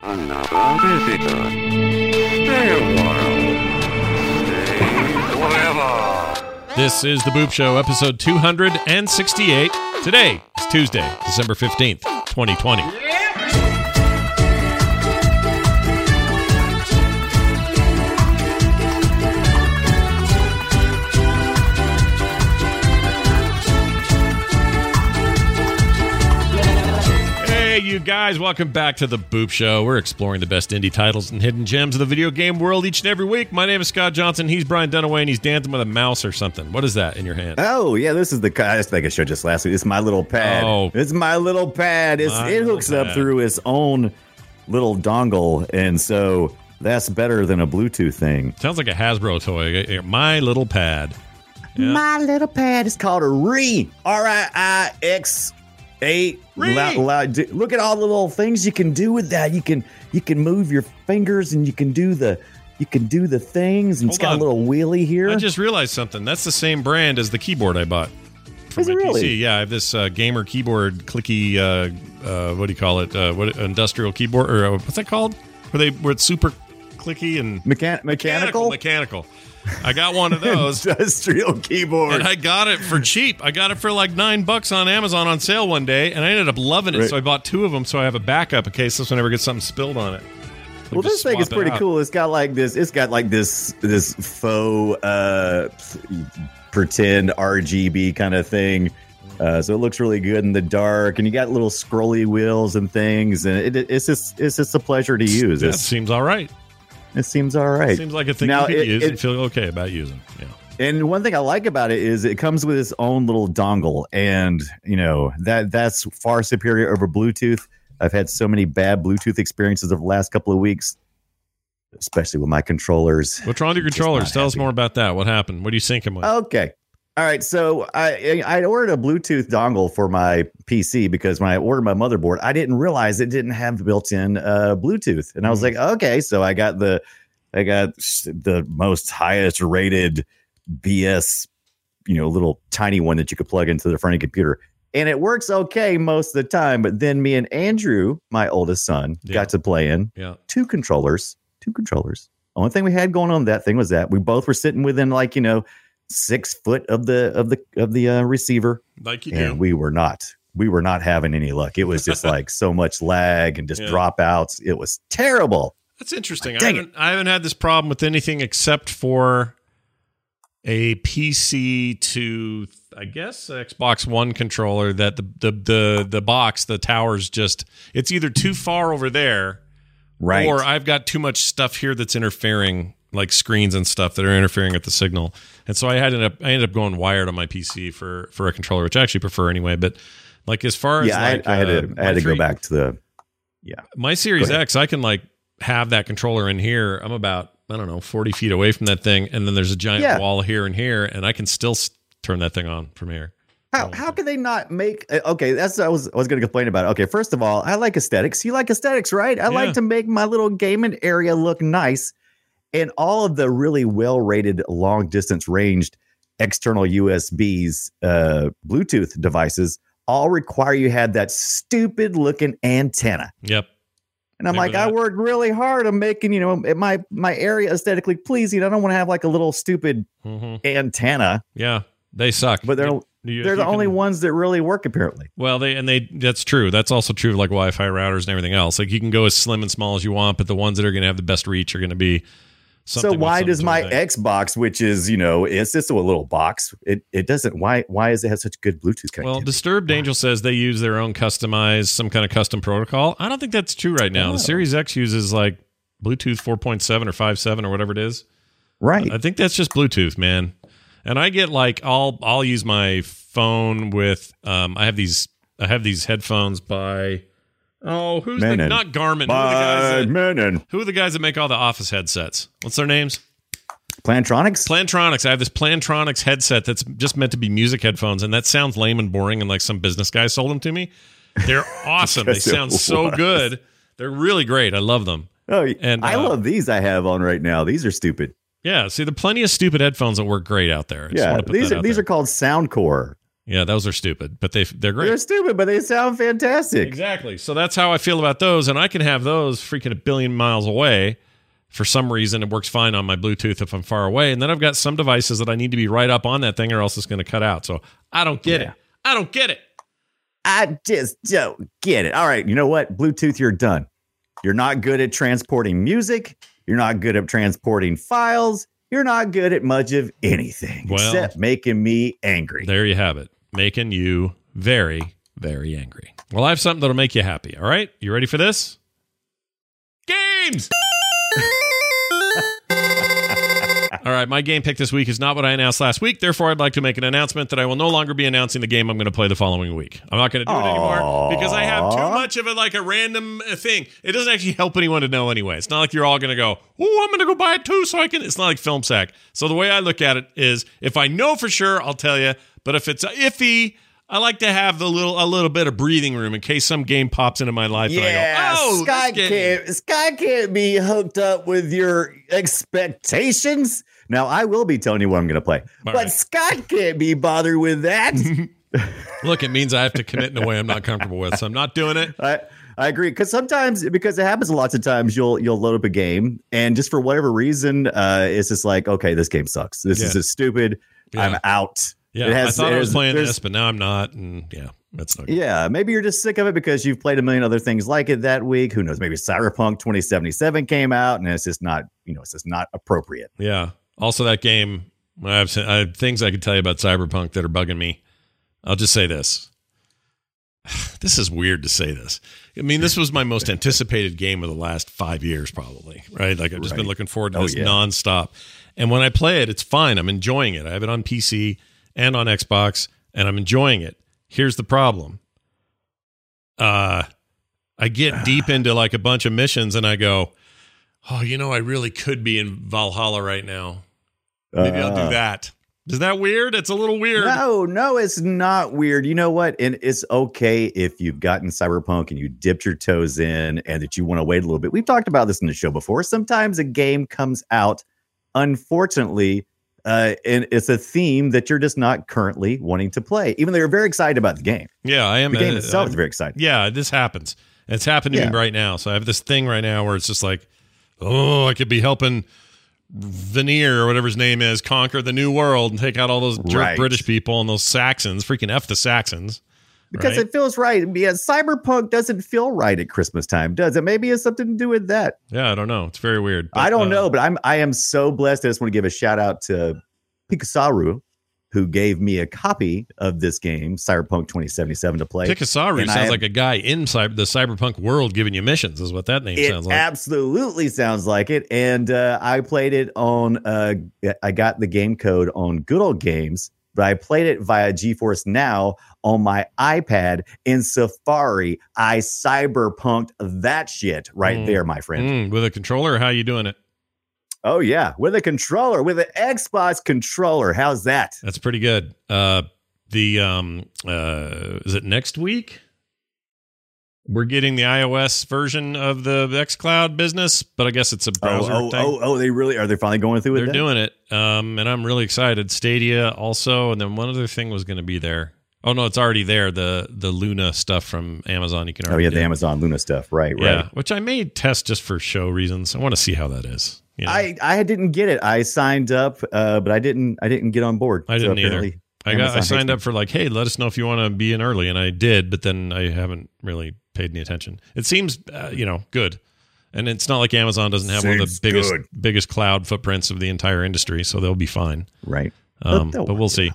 Another visitor. Stay a while. Stay forever. This is The Boop Show, episode 268. Today is Tuesday, December 15th, 2020. You guys, welcome back to The Boop Show. We're exploring the best indie titles and hidden gems of the video game world each and every week. My name is Scott Johnson. He's Brian Dunaway, and he's dancing with a mouse or something. What is that in your hand? Oh, yeah, this is the guy I think I showed just last week. It's my little pad. Oh, it's my little pad. It hooks up through its own little dongle, and so that's better than a Bluetooth thing. Sounds like a Hasbro toy. My little pad. Yeah. My little pad is called a RIIX8. R-I-I-X. 8. Look at all the little things you can do with that. You can move your fingers and you can do the things. And Hold on. Got a little wheelie here. I just realized something. That's the same brand as the keyboard I bought for my really? PC. Yeah, I have this gamer keyboard, clicky. What do you call it? Industrial keyboard or what's that called? Where it's super clicky and mechanical. I got one of those. Industrial keyboard. And I got it for cheap. I got it for like $9 on Amazon on sale one day, and I ended up loving it. Right. So I bought two of them, so I have a backup in case this one ever gets something spilled on it. Well, this thing is pretty cool. It's got like this faux pretend RGB kind of thing. So it looks really good in the dark, and you got little scrolly wheels and things, and it's just a pleasure to use. That seems all right. It seems all right. It seems like a thing now, you could use and feel okay about using. Yeah. And one thing I like about it is it comes with its own little dongle, and you know that's far superior over Bluetooth. I've had so many bad Bluetooth experiences of the last couple of weeks, especially with my controllers. What's wrong with your controllers? Tell us more about that. What happened? What are you syncing with? Okay. All right. So I ordered a Bluetooth dongle for my PC because when I ordered my motherboard, I didn't realize it didn't have built-in Bluetooth. And I was like, okay, so I got the most highest rated BS, little tiny one that you could plug into the front of your computer. And it works okay most of the time. But then me and Andrew, my oldest son, got to play in two controllers. Only thing we had going on that thing was that we both were sitting within 6 foot of the receiver, like you and do. We were not having any luck. It was just like so much lag and just dropouts. It was terrible. That's interesting. Like, I haven't had this problem with anything except for a PC to, I guess, Xbox One controller that the box, the tower's just, it's either too far over there, right, or I've got too much stuff here that's interfering. Like screens and stuff that are interfering with the signal, and so I ended up going wired on my PC for a controller, which I actually prefer anyway. But like as far as I had to go back to the my Series X, I can have that controller in here. I'm about 40 feet away from that thing, and then there's a giant wall here, and I can still turn that thing on from here. How can they not make that's what I was going to complain about. Okay, first of all, I like aesthetics. You like aesthetics, right? I like to make my little gaming area look nice. And all of the really well-rated, long-distance-ranged external USBs, Bluetooth devices, all require you have that stupid-looking antenna. Yep. And I'm I worked really hard on making, my area aesthetically pleasing. I don't want to have a little stupid antenna. Yeah, they suck. But they're the only ones that really work, apparently. Well, that's true. That's also true of Wi-Fi routers and everything else. You can go as slim and small as you want, but the ones that are going to have the best reach are going to be... So why does my Xbox, which is, it's just a little box. It doesn't. Why does it have such good Bluetooth connectivity? Well, Disturbed Angel says they use their own some kind of custom protocol. I don't think that's true right now. Oh. The Series X uses Bluetooth 4.7 or 5.7 or whatever it is. Right. I think that's just Bluetooth, man. And I get I'll use my phone with I have these headphones by Oh, who's Menon. Not Garmin? Who are the guys that make all the Office headsets? What's their names? Plantronics. I have this Plantronics headset that's just meant to be music headphones, and that sounds lame and boring, and like some business guy sold them to me. They're awesome. They sound so good. They're really great. I love them. Oh, and I love these I have on right now. These are stupid. Yeah, see, there are plenty of stupid headphones that work great out there. These are called Soundcore. Yeah, those are stupid, but they're great. They're stupid, but they sound fantastic. Exactly. So that's how I feel about those, and I can have those freaking a billion miles away. For some reason, it works fine on my Bluetooth if I'm far away, and then I've got some devices that I need to be right up on that thing or else it's going to cut out. So I don't get it. I don't get it. I just don't get it. All right, you know what? Bluetooth, you're done. You're not good at transporting music. You're not good at transporting files. You're not good at much of anything except making me angry. There you have it. Making you very, very angry. Well, I have something that'll make you happy. All right. You ready for this? Games. All right. My game pick this week is not what I announced last week. Therefore, I'd like to make an announcement that I will no longer be announcing the game I'm going to play the following week. I'm not going to do it anymore because I have too much of a random thing. It doesn't actually help anyone to know anyway. It's not like you're all going to go, oh, I'm going to go buy it too so I can. It's not like Film Sack. So the way I look at it is if I know for sure, I'll tell you. But if it's iffy, I like to have a little bit of breathing room in case some game pops into my life. Yeah, and I go, Scott can't be hooked up with your expectations. Now, I will be telling you what I'm going to play, but Scott can't be bothered with that. Look, it means I have to commit in a way I'm not comfortable with, so I'm not doing it. I agree, because it happens lots of times. You'll load up a game, and just for whatever reason, it's just like, okay, this game sucks. This is just stupid. Yeah. I'm out. Yeah, I thought I was playing this, but now I'm not, and that's not good. Yeah, maybe you're just sick of it because you've played a million other things like it that week. Who knows? Maybe Cyberpunk 2077 came out, and it's just not appropriate. Yeah. Also, that game, I have things I could tell you about Cyberpunk that are bugging me. I'll just say this. This is weird to say this. I mean, this was my most anticipated game of the last 5 years, probably. Right? Like I've just been looking forward to this nonstop. And when I play it, it's fine. I'm enjoying it. I have it on PC. And on Xbox, and I'm enjoying it. Here's the problem. I get deep into a bunch of missions, and I go, oh, I really could be in Valhalla right now. Maybe I'll do that. Is that weird? It's a little weird. No, it's not weird. You know what? And it's okay if you've gotten Cyberpunk and you dipped your toes in and that you want to wait a little bit. We've talked about this in the show before. Sometimes a game comes out, unfortunately, and it's a theme that you're just not currently wanting to play, even though you're very excited about the game. Yeah, I am. The game itself is very exciting. Yeah, this happens. It's happened to me right now. So I have this thing right now where it's just like, oh, I could be helping Veneer or whatever his name is conquer the new world and take out all those jerk British people and those Saxons. Freaking F the Saxons. Because it feels right. Yeah, Cyberpunk doesn't feel right at Christmas time, does it? Maybe it's something to do with that. Yeah, I don't know. It's very weird. But, I don't know, but I am so blessed. I just want to give a shout out to Pikasaru, who gave me a copy of this game, Cyberpunk 2077, to play. Pikasaru sounds like a guy in the Cyberpunk world giving you missions, is what that name sounds like. It absolutely sounds like it. And I played it I got the game code on Good Old Games. But I played it via GeForce Now on my iPad in Safari. I cyberpunked that shit there, my friend. With a controller? Or how are you doing it? Oh, yeah. With a controller. With an Xbox controller. How's that? That's pretty good. Is it next week? We're getting the iOS version of the xCloud business, but I guess it's a browser thing. They really are. They finally going through with it. They're doing it, and I'm really excited. Stadia also, and then one other thing was going to be there. Oh no, it's already there. The Luna stuff from Amazon. You can already do. The Amazon Luna stuff, right? Which I may test just for show reasons. I want to see how that is. You know? I didn't get it. I signed up, but I didn't get on board. I didn't either. I signed up for hey, let us know if you want to be in early, and I did, but then I haven't really paid any attention. It seems good, and it's not like Amazon doesn't have one of the biggest cloud footprints of the entire industry, so they'll be fine, right? But we'll see.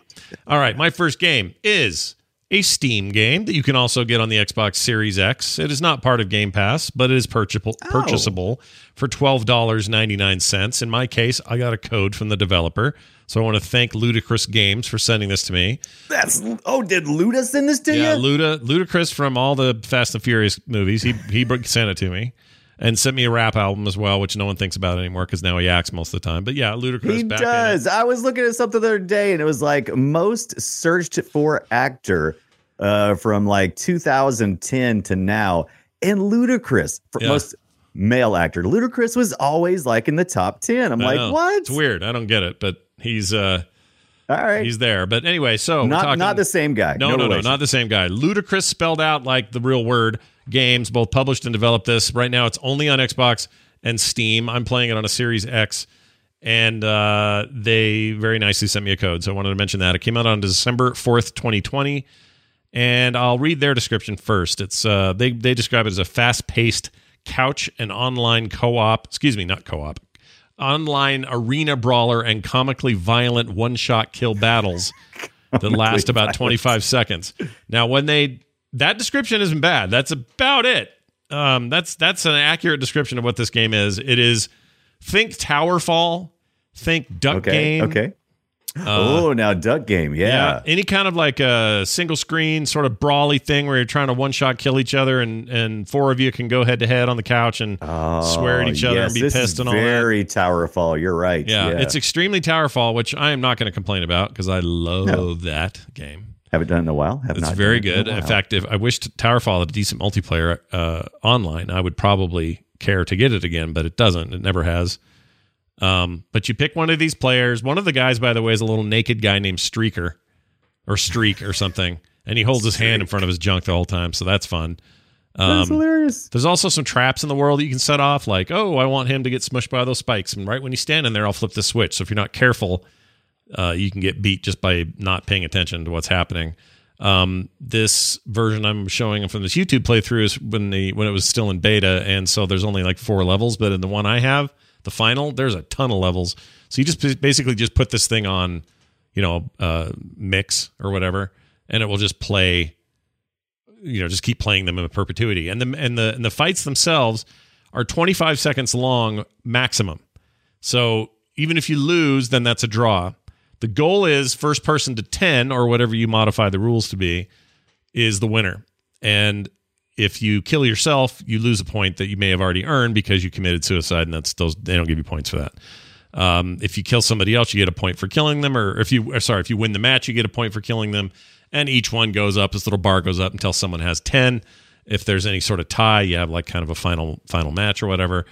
All right, my first game is a Steam game that you can also get on the Xbox Series X. It is not part of Game Pass, but it is purchasable for $12.99. In my case, I got a code from the developer, so I want to thank Ludicrous Games for sending this to me. Did Luda send this to you? Yeah, Ludicrous from all the Fast and Furious movies. He sent it to me. And sent me a rap album as well, which no one thinks about anymore because now he acts most of the time. But yeah, Ludacris. He does. I was looking at something the other day, and it was like most searched for actor from like 2010 to now. And Ludacris, most male actor. Ludacris was always like in the top 10. I'm like, what? It's weird. I don't get it, but he's... all right. He's there. But anyway, so... Not the same guy. No, not the same guy. Ludacris spelled out like the real word. Games, both published and developed this. Right now, it's only on Xbox and Steam. I'm playing it on a Series X, and they very nicely sent me a code, so I wanted to mention that. It came out on December 4th, 2020, and I'll read their description first. It's they describe it as a fast-paced couch and online co-op, online arena brawler and comically violent one-shot kill battles that last about 25 seconds. Now, that description isn't bad. That's about it. That's an accurate description of what this game is. It is, think Towerfall, think Duck Game. Okay. Now Duck Game, yeah. Any kind of like a single screen sort of brawly thing where you're trying to one-shot kill each other and four of you can go head-to-head on the couch and swear at each other and be pissed and all that. Yes, very Towerfall. You're right. Yeah, it's extremely Towerfall, which I am not going to complain about because I love that game. Haven't done it in a while. It's very good. In fact, if I wished Towerfall had a decent multiplayer online, I would probably care to get it again, but it doesn't. It never has. But you pick one of these players. One of the guys, by the way, is a little naked guy named Streaker or Streak or something, and he holds his hand in front of his junk the whole time, so that's fun. That's hilarious. There's also some traps in the world that you can set off, like, I want him to get smushed by those spikes, and right when he's standing there, I'll flip the switch. So if you're not careful... you can get beat just by not paying attention to what's happening. This version I'm showing from this YouTube playthrough is when it was still in beta, and so there's only like 4 levels. But in the one I have, the final, there's a ton of levels. So you just basically just put this thing on, mix or whatever, and it will just play. Just keep playing them in perpetuity. And the fights themselves are 25 seconds long maximum. So even if you lose, then that's a draw. The goal is first person to 10 or whatever you modify the rules to be is the winner. And if you kill yourself, you lose a point that you may have already earned because you committed suicide, and they don't give you points for that. If you kill somebody else, you get a point for killing them, or if you win the match, you get a point for killing them. And each one goes up, this little bar goes up until someone has 10. If there's any sort of tie, you have like kind of a final match or whatever.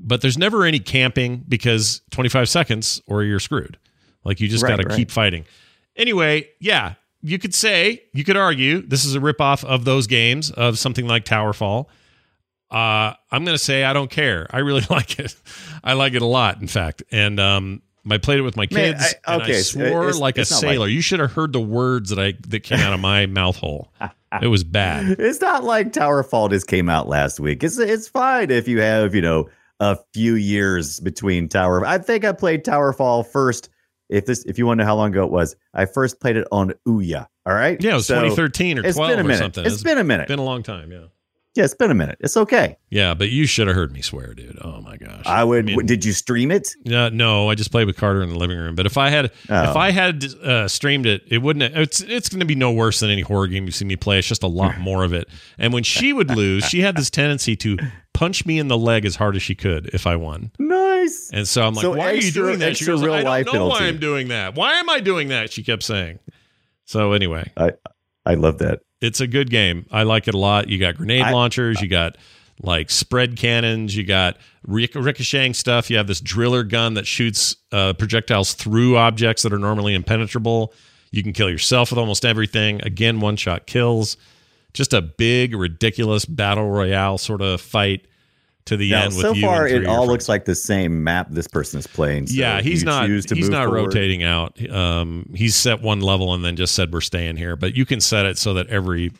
But there's never any camping because 25 seconds or you're screwed. Like you just got to keep fighting. Anyway, yeah, you could argue this is a ripoff of those games of something like Towerfall. I'm going to say I don't care. I really like it. I like it a lot, in fact. And I played it with my kids and I swore like a sailor. You should have heard the words that came out of my mouth hole. It was bad. It's not like Towerfall just came out last week. It's fine if you have, a few years between Tower. I think I played Towerfall first. If you want to know how long ago it was, I first played it on Ouya. All right. Yeah, it was 2013 or 12 or something. It's been a minute. It's been a long time. Yeah. Yeah, it's been a minute. It's okay. Yeah, but you should have heard me swear, dude. Oh my gosh. Did you stream it? No, I just played with Carter in the living room. But if I had streamed it, it wouldn't. It's going to be no worse than any horror game you've seen me play. It's just a lot more of it. And when she would lose, she had this tendency to punch me in the leg as hard as she could if I won. Nice. And so I'm like, why are you doing that? She goes, I don't know why I'm doing that. Why am I doing that? She kept saying. So anyway, I love that. It's a good game. I like it a lot. You got grenade launchers. You got like spread cannons. You got ricocheting stuff. You have this driller gun that shoots projectiles through objects that are normally impenetrable. You can kill yourself with almost everything. Again, one-shot kills. Just a big, ridiculous battle royale sort of fight to the end. So far, it all looks like the same map this person is playing. So yeah, he's not rotating out. He's set one level and then just said we're staying here. But you can set it so that every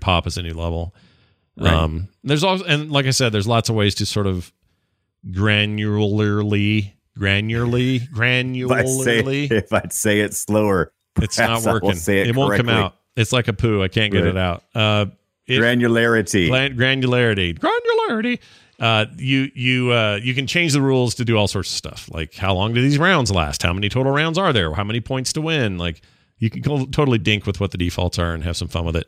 pop is a new level. Right. There's also, and like I said, there's lots of ways to sort of granularly. If I'd say it slower, it's not working. It won't come out. It's like a poo. I can't get it out. Granularity. Granularity. You can change the rules to do all sorts of stuff. Like, how long do these rounds last? How many total rounds are there? How many points to win? Like, you can totally dink with what the defaults are and have some fun with it.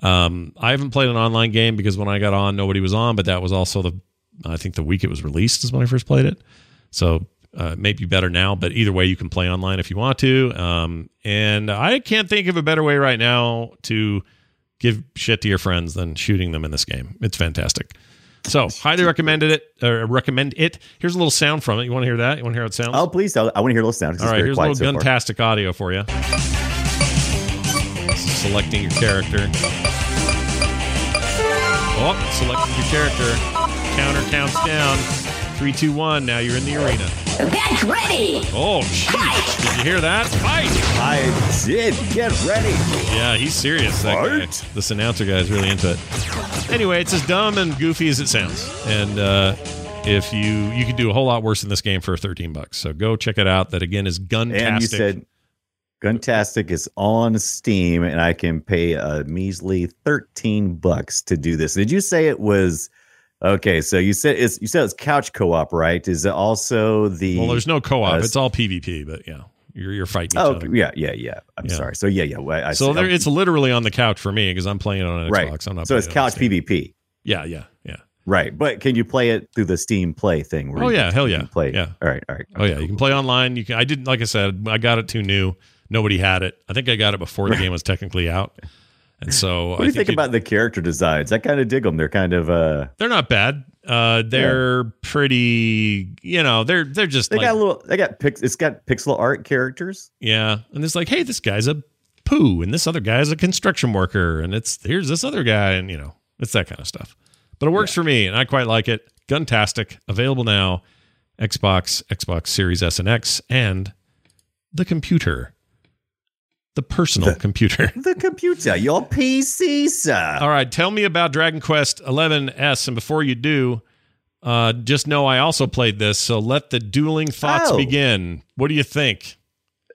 I haven't played an online game because when I got on, nobody was on, but that was also I think the week it was released is when I first played it. So it may be better now, but either way, you can play online if you want to. And I can't think of a better way right now to give shit to your friends than shooting them in this game. It's fantastic. So highly recommend it. Here's a little sound from it. You want to hear that? You want to hear it sound? Oh, please. I want to hear a little sound. All right, here's a little Guntastic audio for you. Selecting your character. Oh, selecting your character. Counter counts down. 3, 2, 1. Now you're in the arena. Get ready. Oh, jeez. Did you hear that? Fight. I did. Get ready. Yeah, he's serious. That guy. This announcer guy is really into it. Anyway, it's as dumb and goofy as it sounds. And if you can do a whole lot worse in this game for $13. So go check it out. That again is Guntastic. And you said Guntastic is on Steam, and I can pay a measly $13 to do this. Did you say it was? Okay, so you said it's couch co-op, right? Is it also the? Well, there's no co-op; it's all PvP. But yeah, you're fighting each other. Yeah. I'm sorry. So yeah. It's literally on the couch for me because I'm playing it on Xbox. Right. I'm not. So it's couch PvP. Yeah. Right, but can you play it through the Steam Play thing? Hell yeah. Play. Yeah. All right. Oh yeah, you can play online. You can. I didn't. Like I said, I got it too new. Nobody had it. I think I got it before the game was technically out. And so, what do you think about the character designs? I kind of dig them. They're kind of they're not bad. Pretty. You know, they're just. It's got pixel art characters. Yeah, and it's like, hey, this guy's a poo, and this other guy's a construction worker, and here's this other guy, and you know, it's that kind of stuff. But it works for me, and I quite like it. Guntastic, available now, Xbox Series S and X, and the computer. The personal computer. The computer. Your PC, sir. All right. Tell me about Dragon Quest XI S. And before you do, just know I also played this. So let the dueling thoughts begin. What do you think?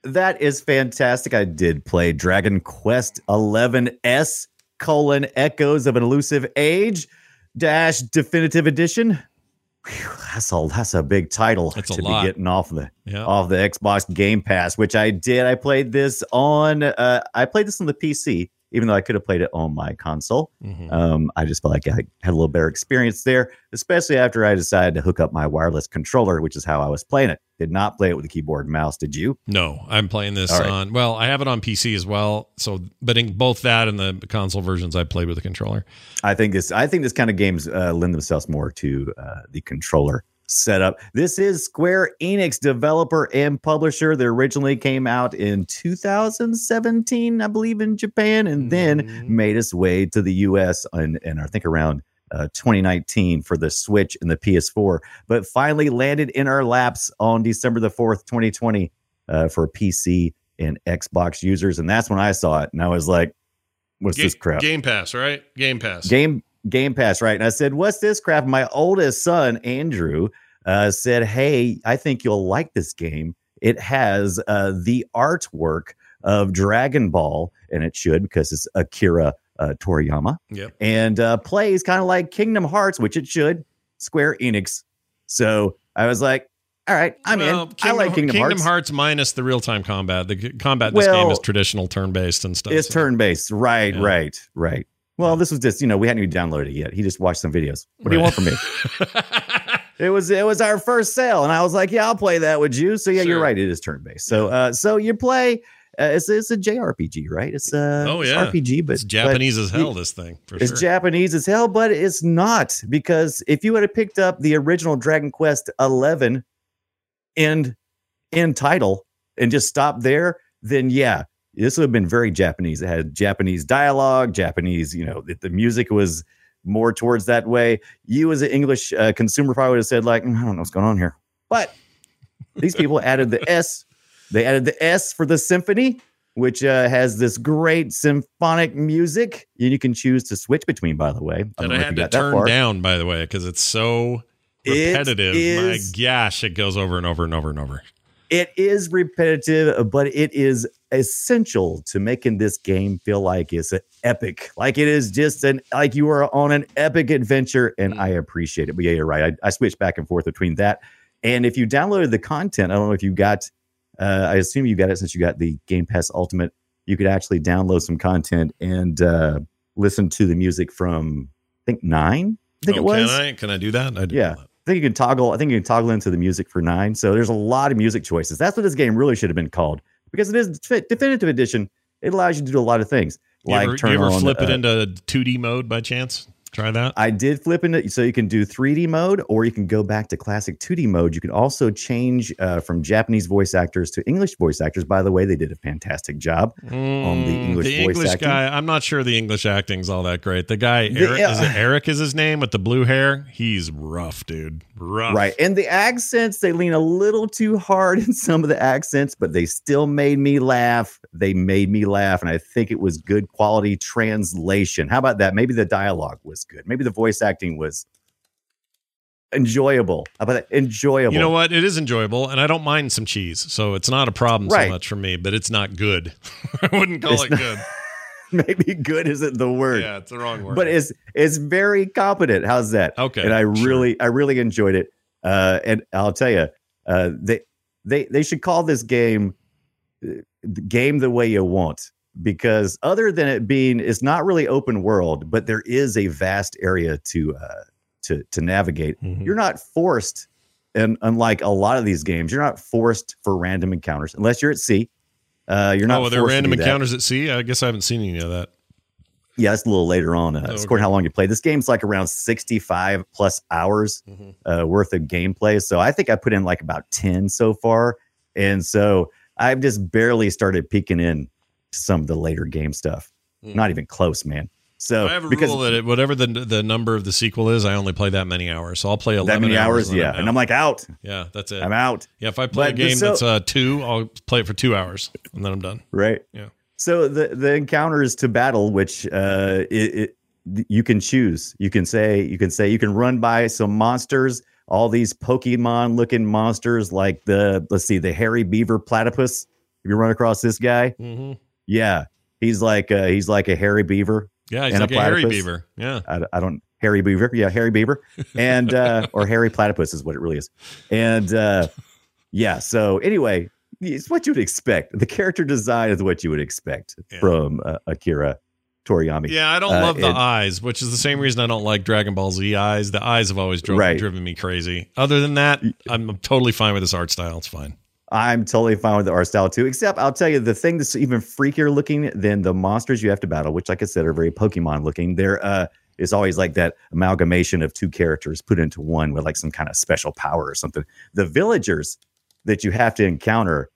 That is fantastic. I did play Dragon Quest XI S : Echoes of an Elusive Age - Definitive Edition. Whew, that's a big title to be getting off the Xbox Game Pass, which I did. I played this on the PC, even though I could have played it on my console. Mm-hmm. I just felt like I had a little better experience there, especially after I decided to hook up my wireless controller, which is how I was playing it. Did not play it with a keyboard and mouse. Did you? No, I'm playing this on. Well, I have it on PC as well. So, but in both that and the console versions, I played with a controller. I think this kind of games lend themselves more to the controller setup. This is Square Enix, developer and publisher. They originally came out in 2017, I believe, in Japan, and then made its way to the U.S. and I think around 2019 for the Switch and the PS4, but finally landed in our laps on December the 4th, 2020 for PC and Xbox users. And that's when I saw it. And I was like, what's this crap? Game Pass, right? Game Pass, right? And I said, what's this crap? My oldest son, Andrew, said, hey, I think you'll like this game. It has the artwork of Dragon Ball, and it should because it's Akira Toriyama, and plays kind of like Kingdom Hearts, which it should. Square Enix. So I was like, all right, I'm in. I like Kingdom Hearts. Kingdom Hearts minus the real-time combat. The combat in this game is traditional turn-based and stuff. It's turn-based, right, yeah. Right. Well, this was just, you know, we hadn't even downloaded it yet. He just watched some videos. What do you want from me? It was our first sale, and I was like, yeah, I'll play that with you. So yeah, sure. You're right. It is turn-based. So so you play. It's a JRPG, right? It's RPG, but it's Japanese as hell. This thing, it's Japanese as hell, but it's not, because if you had picked up the original Dragon Quest XI in title and just stopped there, then yeah, this would have been very Japanese. It had Japanese dialogue, Japanese. You know, the music was more towards that way. You, as an English consumer, probably would have said like, I don't know what's going on here. But these people added the S. They added the S for the symphony, which has this great symphonic music. And you can choose to switch between, by the way. And I had to turn down, by the way, because it's so repetitive. My gosh, it goes over and over and over and over. It is repetitive, but it is essential to making this game feel like it's an epic, like it is just an, like you are on an epic adventure, and I appreciate it. But yeah, you're right. I switched back and forth between that. And if you downloaded the content, I don't know if you got, I assume you got it since you got the Game Pass Ultimate, you could actually download some content and listen to the music from, I think, 9. I think it was. Can I do that? I do. I think you can toggle into the music for 9. So there's a lot of music choices. That's what this game really should have been called, because it is definitive edition. It allows you to do a lot of things. You ever flip it into 2D mode by chance? Try that. I did flip into, so you can do 3D mode, or you can go back to classic 2D mode. You can also change from Japanese voice actors to English voice actors. By the way, they did a fantastic job on the English voice acting. The English guy, I'm not sure the English acting's all that great. The guy, Eric is his name, with the blue hair. He's rough, dude. Rough. Right. And the accents, they lean a little too hard in some of the accents, but they still made me laugh. They made me laugh, and I think it was good quality translation. How about that? Maybe the dialogue was good. Maybe the voice acting was enjoyable. How about that? Enjoyable. You know what? It is enjoyable, and I don't mind some cheese, so it's not a problem so much for me, but it's not good. I wouldn't call it good. Maybe good isn't the word. Yeah, it's the wrong word. But it's very competent. How's that? Okay. And I really enjoyed it. And I'll tell you, they should call this game the way you want. Because other than it being, it's not really open world, but there is a vast area to navigate. Mm-hmm. You're not forced, and unlike a lot of these games, you're not forced for random encounters unless you're at sea. You're not. Oh, are there random encounters at sea? I guess I haven't seen any of that. Yeah, that's a little later on. Okay. According to how long you play, this game's like around 65 plus hours worth of gameplay. So I think I put in like about 10 so far, and so I've just barely started peeking in some of the later game stuff. Not even close, man. So I have a rule that whatever the number of the sequel is, I only play that many hours. So I'll play 11 hours. Yeah. And I'm like out. Yeah, that's it. I'm out. Yeah, if I play a game that's 2, I'll play it for 2 hours and then I'm done. Right. Yeah. So the encounters to battle, which you can choose. You can say you can run by some monsters, all these Pokemon looking monsters, like the hairy beaver platypus. If you run across this guy, yeah, he's like a hairy beaver. Yeah, he's like a hairy beaver. Yeah, hairy beaver. Yeah, hairy beaver, and or hairy platypus is what it really is. And yeah, so anyway, it's what you would expect. The character design is what you would expect from Akira Toriyama. Yeah, I don't love the eyes, which is the same reason I don't like Dragon Ball Z eyes. The eyes have always driven me crazy. Other than that, I'm totally fine with this art style. It's fine. I'm totally fine with the art style too, except I'll tell you the thing that's even freakier looking than the monsters you have to battle, which like I said, are very Pokemon looking. There is always like that amalgamation of two characters put into one with like some kind of special power or something. The villagers that you have to encounter,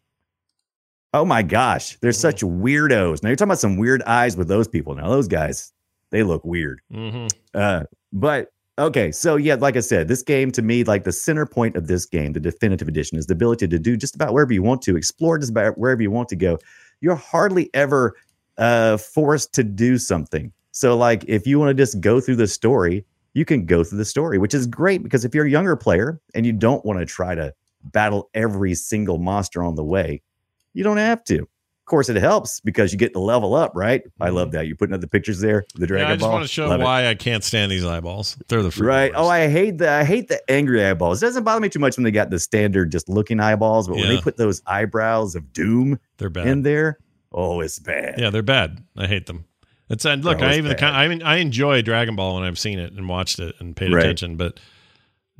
oh my gosh, they're such weirdos. Now you're talking about some weird eyes with those people. Now those guys, they look weird. But okay, so yeah, like I said, this game to me, like the center point of this game, the definitive edition, is the ability to do just about wherever you want to, explore just about wherever you want to go. You're hardly ever forced to do something. So like if you want to just go through the story, you can go through the story, which is great because if you're a younger player and you don't want to try to battle every single monster on the way, you don't have to. Of course, it helps because you get to level up, right? I love that. You're putting up the pictures there. The Dragon Ball. I just want to show why I can't stand these eyeballs. They're the freaking worst. Oh, I hate the angry eyeballs. It doesn't bother me too much when they got the standard just looking eyeballs, but when they put those eyebrows of doom in there, oh, it's bad. Yeah, they're bad. I hate them. I enjoy Dragon Ball when I've seen it and watched it and paid attention, but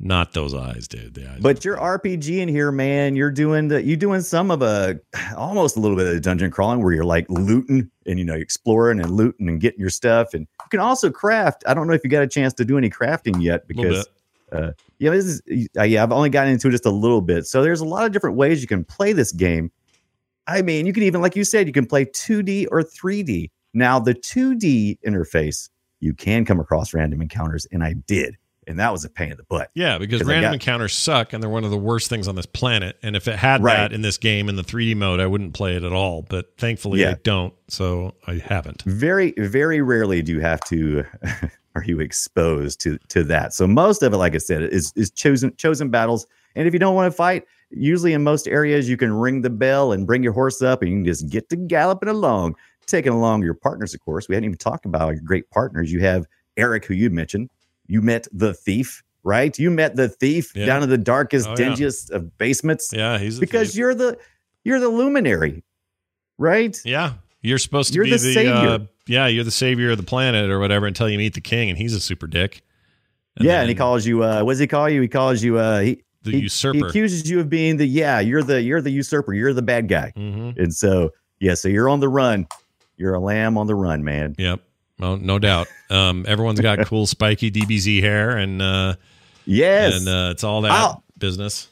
not those eyes, dude. The eyes. But your RPG in here, man, you're doing some of a little bit of dungeon crawling where you're like looting and, you know, you're exploring and looting and getting your stuff. And you can also craft. I don't know if you got a chance to do any crafting yet because, I've only gotten into it just a little bit. So there's a lot of different ways you can play this game. I mean, you can even, like you said, you can play 2D or 3D. Now the 2D interface, you can come across random encounters. And I did. And that was a pain in the butt. Yeah, because random encounters suck, and they're one of the worst things on this planet. And if it had that in this game in the 3D mode, I wouldn't play it at all. But thankfully, I don't, so I haven't. Very, very rarely do you have to. Are you exposed to that? So most of it, like I said, is chosen battles. And if you don't want to fight, usually in most areas, you can ring the bell and bring your horse up and you can just get to galloping along, taking along your partners, of course. We hadn't even talked about your great partners. You have Eric, who you mentioned. You met the thief, right? You met the thief down in the darkest, dingiest of basements. Yeah, he's the thief. you're the luminary, right? Yeah, you're supposed to be the savior. You're the savior of the planet or whatever until you meet the king, and he's a super dick. And then, and he calls you. What does he call you? He calls you. The usurper. He accuses you of being the you're the usurper. You're the bad guy. Mm-hmm. And so so you're on the run. You're a lamb on the run, man. Yep. Oh, no doubt. Everyone's got cool spiky DBZ hair and it's all that business.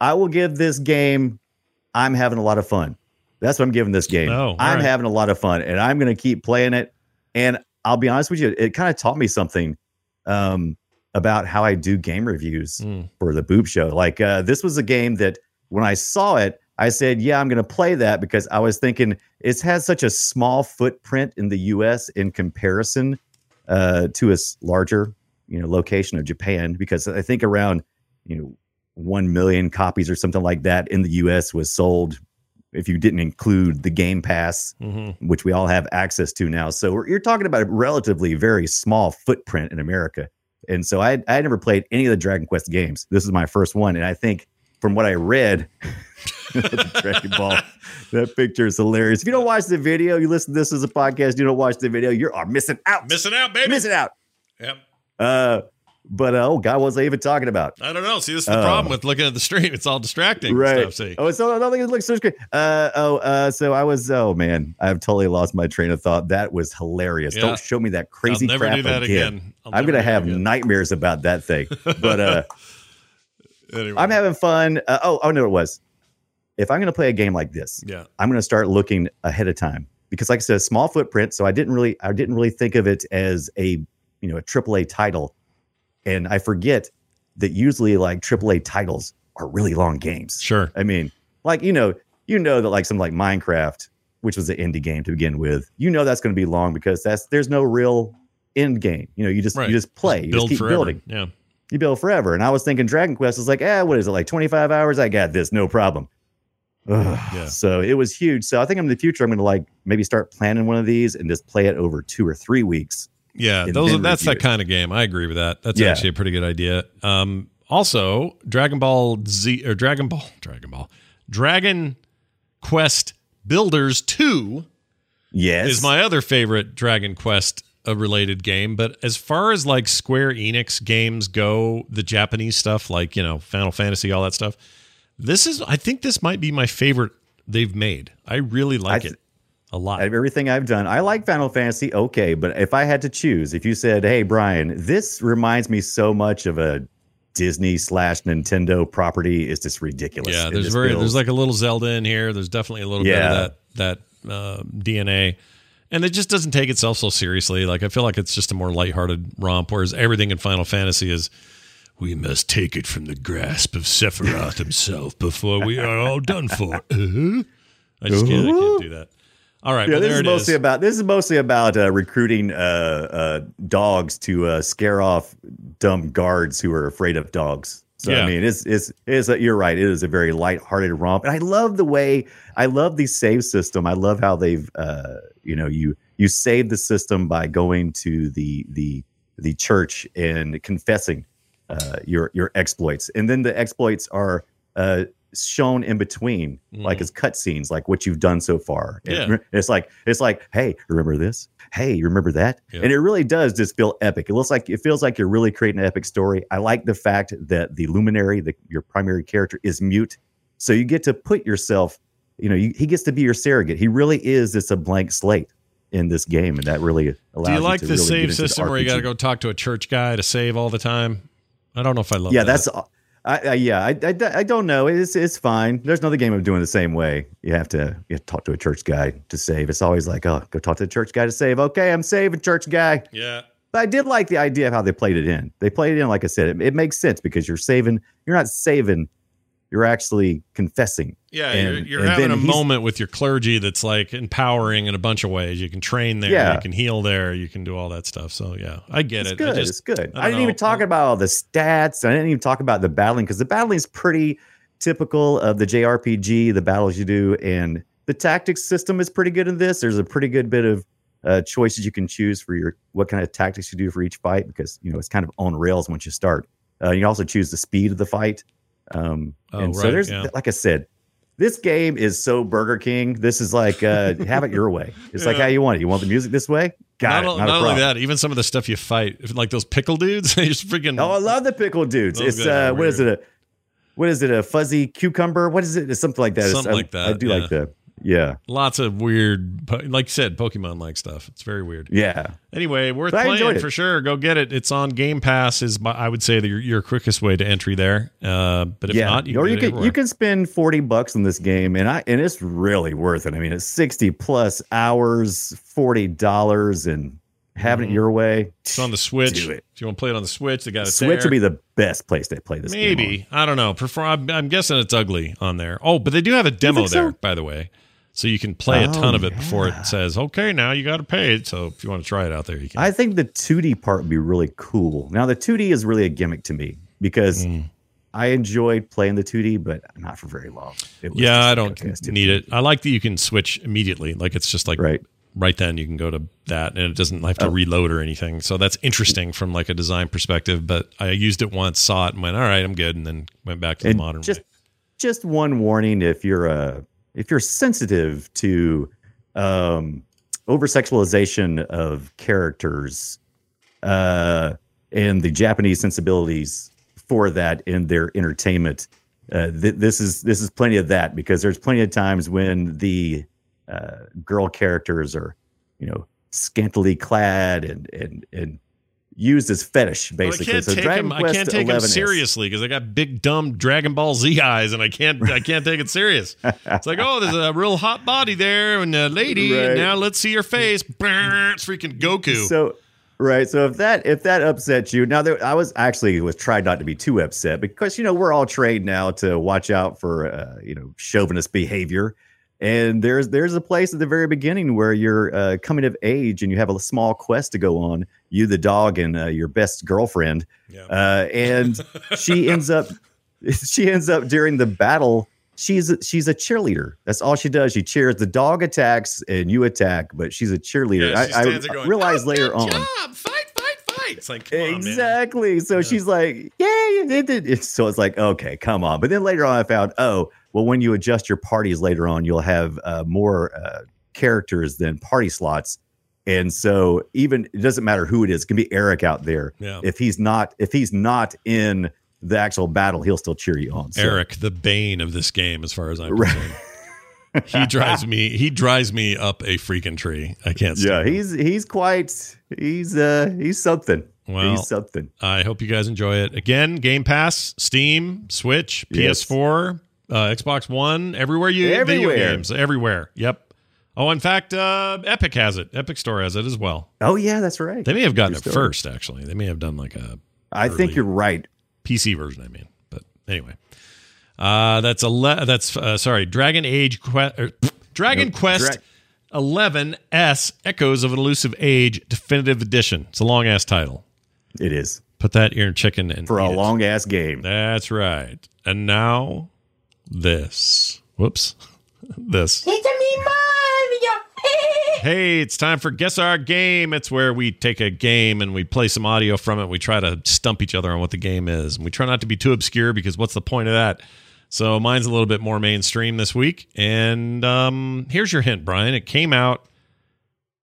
I will give this game. I'm having a lot of fun. That's what I'm giving this game. I'm having a lot of fun, and I'm going to keep playing it. And I'll be honest with you, it kind of taught me something about how I do game reviews for the Boop Show. Like this was a game that when I saw it, I said, yeah, I'm going to play that because I was thinking it has such a small footprint in the U.S. in comparison to its larger, location of Japan. Because I think around, 1 million copies or something like that in the U.S. was sold if you didn't include the Game Pass, which we all have access to now. So you're talking about a relatively very small footprint in America. And so I never played any of the Dragon Quest games. This is my first one. And I think from what I read... Dragon Ball. That picture is hilarious. If you don't watch the video, you listen to this as a podcast, you don't watch the video, you are missing out. Missing out, baby. Missing out. Yep. Oh God, what was I even talking about? I don't know. See, this is the problem with looking at the stream. It's all distracting. Right. Stuff, see. Oh, so I don't think it looks so great. I've totally lost my train of thought. That was hilarious. Yeah. Don't show me that crazy crap again. I'll never do that again. I'm going to have nightmares about that thing. But anyway. I'm having fun. It was. If I'm going to play a game like this, I'm going to start looking ahead of time because, like I said, small footprint. So I didn't really think of it as a AAA title, and I forget that usually like AAA titles are really long games. Sure, I mean, like that like something like Minecraft, which was an indie game to begin with, that's going to be long because there's no real end game. You just play, you just keep building. Yeah, you build forever. And I was thinking Dragon Quest is like, what is it like 25 hours? I got this, no problem. So it was huge. So I think in the future I'm going to like maybe start planning one of these and just play it over 2 or 3 weeks. Yeah, that's that kind of game. I agree with that. That's actually a pretty good idea. Also, Dragon Quest Builders 2 is my other favorite Dragon Quest related game. But as far as like Square Enix games go, the Japanese stuff like Final Fantasy, all that stuff. I think this might be my favorite they've made. I really like it a lot. Out of everything I've done, I like Final Fantasy. Okay, but if I had to choose, if you said, hey, Brian, this reminds me so much of a Disney / Nintendo property, it's just ridiculous. Yeah, there's like a little Zelda in here. There's definitely a little bit of that DNA. And it just doesn't take itself so seriously. Like I feel like it's just a more lighthearted romp, whereas everything in Final Fantasy is... We must take it from the grasp of Sephiroth himself before we are all done for. I can't do that. All right, this is mostly about recruiting dogs to scare off dumb guards who are afraid of dogs. So I mean, it's you're right. It is a very lighthearted romp, and I love the save system. I love how they've you save the system by going to the church and confessing. Your exploits, and then the exploits are shown in between, like as cutscenes, like what you've done so far. And it's like, hey, remember this? Hey, remember that? Yeah. And it really does just feel epic. It feels like you're really creating an epic story. I like the fact that the luminary, your primary character, is mute, so you get to put yourself. He gets to be your surrogate. He really is just a blank slate in this game, and that really allows. Do you like the save system where you got to go talk to a church guy to save all the time? I don't know if I love that. I don't know. It's fine. There's another game I'm doing the same way. You have to talk to a church guy to save. It's always like, oh, go talk to the church guy to save. Okay, I'm saving church guy. Yeah. But I did like the idea of how they played it in. Like I said, it makes sense because you're saving. You're not saving you're actually confessing. Yeah, and, you're having a moment with your clergy that's like empowering in a bunch of ways. You can train there, you can heal there, you can do all that stuff. So yeah, I get it. Good, it's good. I didn't even talk about all the stats. I didn't even talk about the battling, because the battling is pretty typical of the JRPG, the battles you do, and the tactics system is pretty good in this. There's a pretty good bit of choices you can choose for your what kind of tactics you do for each fight, because you know it's kind of on rails once you start. You can also choose the speed of the fight. So there's, like I said, this game is so Burger King. This is like, have it your way. It's like how you want it. You want the music this way? Got it. Not only that, even some of the stuff you fight, like those pickle dudes, they just freaking. Oh, I love the pickle dudes. It's what is it? A fuzzy cucumber? What is it? It's something like that. I do like that. Yeah. Lots of weird, like you said, Pokemon-like stuff. It's very weird. Yeah. Anyway, worth playing for sure. Go get it. It's on Game Pass is, I would say, your quickest way to entry there. But if not, you can spend $40 on this game, and it's really worth it. I mean, it's 60-plus hours, $40, and having it your way. It's on the Switch. Do it. If you want to play it on the Switch, they got it Switch would be the best place to play this game. Maybe. I don't know. I'm guessing it's ugly on there. Oh, but they do have a demo there, by the way. So you can play a ton of it before it says, okay, now you got to pay it. So if you want to try it out there, you can. I think the 2D part would be really cool. Now, the 2D is really a gimmick to me because I enjoyed playing the 2D, but not for very long. I don't need it. I like that you can switch immediately. Like it's just like right then you can go to that and it doesn't have to reload or anything. So that's interesting from like a design perspective. But I used it once, saw it and went, all right, I'm good. And then went back to the modern way. Just one warning if you're a... If you're sensitive to over-sexualization of characters and the Japanese sensibilities for that in their entertainment, this is plenty of that, because there's plenty of times when the girl characters are, you know, scantily clad and used as fetish, basically. Well, I can't take him seriously because I got big dumb Dragon Ball Z eyes, and I can't take it serious. It's like, oh, there's a real hot body there and a lady, and now let's see your face. It's freaking Goku. So if that upsets you, now I tried not to be too upset because you know we're all trained now to watch out for chauvinist behavior. And there's a place at the very beginning where you're coming of age and you have a small quest to go on, you, the dog, and your best girlfriend. Yeah. And she ends up during the battle. She's a cheerleader. That's all she does. She cheers. The dog attacks and you attack, but she's a cheerleader. Yeah, I realized later on. It's like, exactly. On, man. So she's like, yay. It. So it's like, okay, come on. But then later on I found, when you adjust your parties later on, you'll have more characters than party slots. And so even it doesn't matter who it is. It can be Eric out there. Yeah. If he's not in the actual battle, he'll still cheer you on. So. Eric, the bane of this game, as far as I'm concerned. He drives me up a freaking tree. I can't stand him. He's something. Well, he's something. I hope you guys enjoy it. Again, Game Pass, Steam, Switch, PS4, Xbox One, everywhere. Video games, everywhere. Yep. Oh, in fact, Epic has it. Epic Store has it as well. Oh yeah, that's right. They may have gotten it first, actually. They may have done like a I think you're right. PC version, I mean. But anyway. Dragon Quest XI S, Echoes of an Elusive Age, Definitive Edition. It's a long ass title. It is. Put that in your chicken and for a long ass game. That's right. And now this. Whoops. This. It's a me, Mario. Hey, it's time for Guess Our Game. It's where we take a game and we play some audio from it. We try to stump each other on what the game is. And we try not to be too obscure because what's the point of that? So mine's a little bit more mainstream this week. And here's your hint, Brian. It came out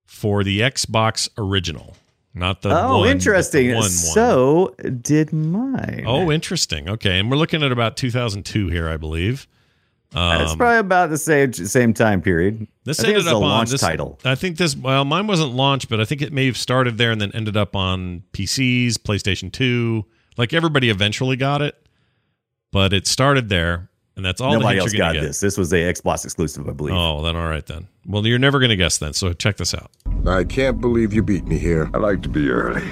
for the Xbox original, not the one. Oh, interesting. So did mine. Oh, interesting. Okay. And we're looking at about 2002 here, I believe. It's probably about the same time period. This ended up on launch title. I think this. Well, mine wasn't launched, but I think it may have started there and then ended up on PCs, PlayStation 2. Like everybody eventually got it, but it started there, and that's all. Nobody else got this. This was a Xbox exclusive, I believe. Oh, then all right then. Well, you're never going to guess then. So check this out. I can't believe you beat me here. I like to be early.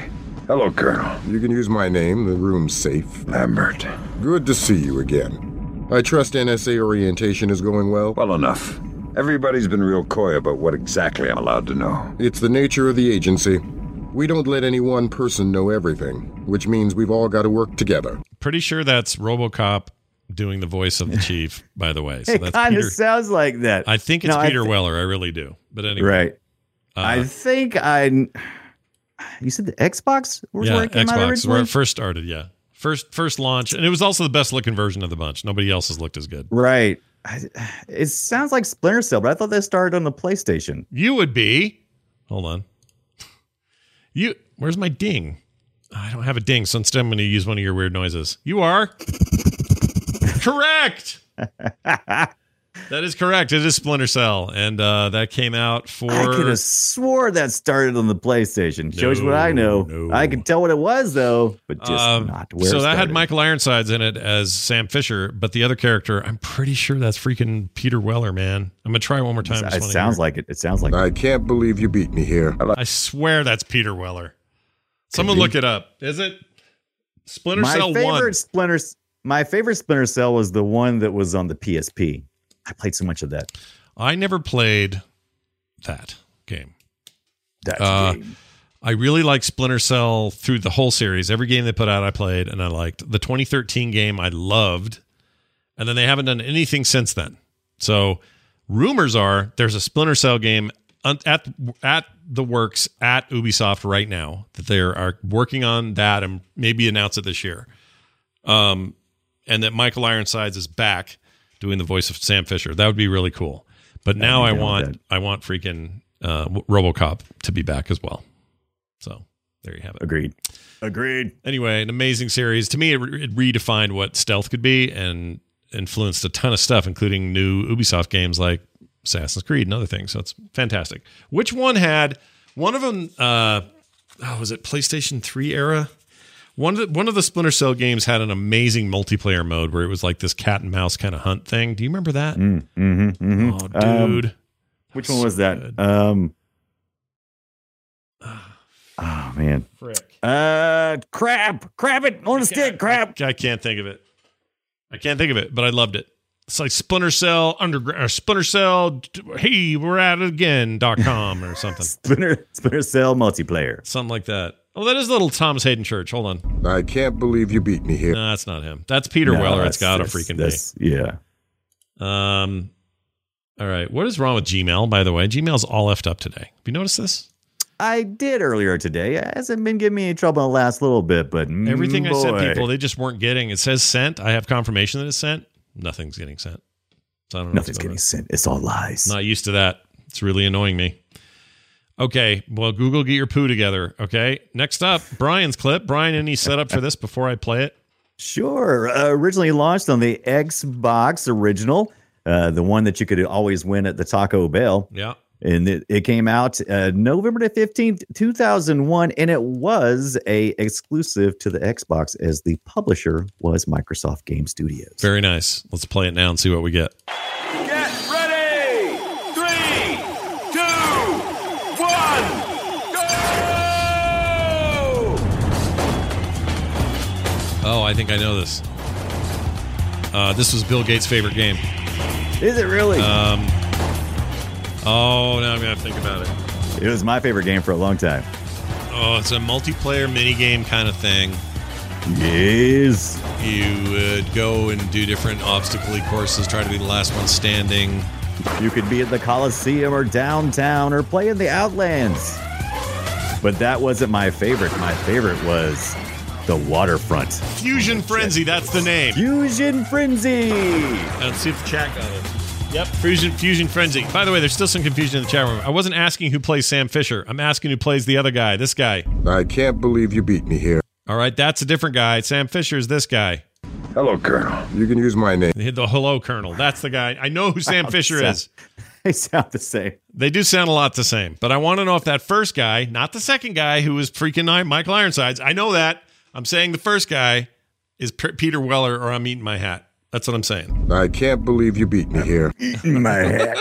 Hello, Colonel. You can use my name. The room's safe. Lambert. Good to see you again. I trust NSA orientation is going well? Well enough. Everybody's been real coy about what exactly I'm allowed to know. It's the nature of the agency. We don't let any one person know everything, which means we've all got to work together. Pretty sure that's RoboCop doing the voice of the chief, by the way. So it kind of sounds like that. I think it's Peter Weller. I really do. But anyway. Right. I think You said the Xbox was where it came out originally? Yeah, Xbox, where it first started, yeah. First launch, and it was also the best-looking version of the bunch. Nobody else has looked as good. Right. It sounds like Splinter Cell, but I thought they started on the PlayStation. You would be. Hold on. Where's my ding? I don't have a ding, so instead I'm going to use one of your weird noises. You are correct. That is correct. It is Splinter Cell, and that came out for... I could have swore that started on the PlayStation. Shows what I know. No. I could tell what it was, though, but just not where it started. So that had Michael Ironsides in it as Sam Fisher, but the other character, I'm pretty sure that's freaking Peter Weller, man. I'm going to try one more time. It sounds like it. It sounds like I can't believe you beat me here. I swear that's Peter Weller. Someone look it up. Is it Splinter Cell 1? My favorite Splinter Cell was the one that was on the PSP. I played so much of that. I never played that game. I really liked Splinter Cell through the whole series. Every game they put out, I played, and I liked. The 2013 game I loved, and then they haven't done anything since then. So rumors are there's a Splinter Cell game at the works at Ubisoft right now that they are working on that and maybe announce it this year. And that Michael Ironsides is back doing the voice of Sam Fisher. That would be really cool. But now I want freaking RoboCop to be back as well. So there you have it. Agreed. Anyway, an amazing series. To me, it redefined what stealth could be and influenced a ton of stuff, including new Ubisoft games like Assassin's Creed and other things. So it's fantastic. Which one had... One of them... was it PlayStation 3 era? One of the Splinter Cell games had an amazing multiplayer mode where it was like this cat and mouse kind of hunt thing. Do you remember that? Oh, dude. Which one was that? Oh, man. Frick. Crap it on a stick, crap. I can't think of it. But I loved it. It's like Splinter Cell Underground, or Splinter Cell, hey, we're at it again.com or something. Splinter Cell multiplayer. Something like that. Oh, that is little Thomas Hayden Church. Hold on. I can't believe you beat me here. No, that's not him. That's Peter Weller. It's got a freaking be. Yeah. All right. What is wrong with Gmail, by the way? Gmail's all effed up today. Have you noticed this? I did earlier today. It hasn't been giving me any trouble in the last little bit, but everything I sent people, they just weren't getting. It says sent. I have confirmation that it's sent. Nothing's getting sent. So I don't know. Nothing's getting sent. It's all lies. Not used to that. It's really annoying me. Okay, well, Google, get your poo together, okay? Next up, Brian's clip. Brian, any setup for this before I play it? Sure. Originally launched on the Xbox original, the one that you could always win at the Taco Bell. Yeah. And it came out November the 15th, 2001, and it was a exclusive to the Xbox as the publisher was Microsoft Game Studios. Very nice. Let's play it now and see what we get. Oh, I think I know this. This was Bill Gates' favorite game. Is it really? Now I'm going to have to think about it. It was my favorite game for a long time. Oh, it's a multiplayer minigame kind of thing. Yes. You would go and do different obstacle courses, try to be the last one standing. You could be at the Coliseum or downtown or play in the Outlands. But that wasn't my favorite. My favorite was... The Waterfront. Fusion Frenzy, that's the name. Fusion Frenzy. Let's see if the chat got it. Yep, Fusion Frenzy. By the way, there's still some confusion in the chat room. I wasn't asking who plays Sam Fisher. I'm asking who plays the other guy, this guy. I can't believe you beat me here. All right, that's a different guy. Sam Fisher is this guy. Hello, Colonel. You can use my name. The hello, Colonel. That's the guy. I know who Sam Fisher is. They sound the same. They do sound a lot the same. But I want to know if that first guy, not the second guy who was freaking Michael Ironsides, I know that. I'm saying the first guy is Peter Weller, or I'm eating my hat. That's what I'm saying. I can't believe you beat me here. Eating my hat.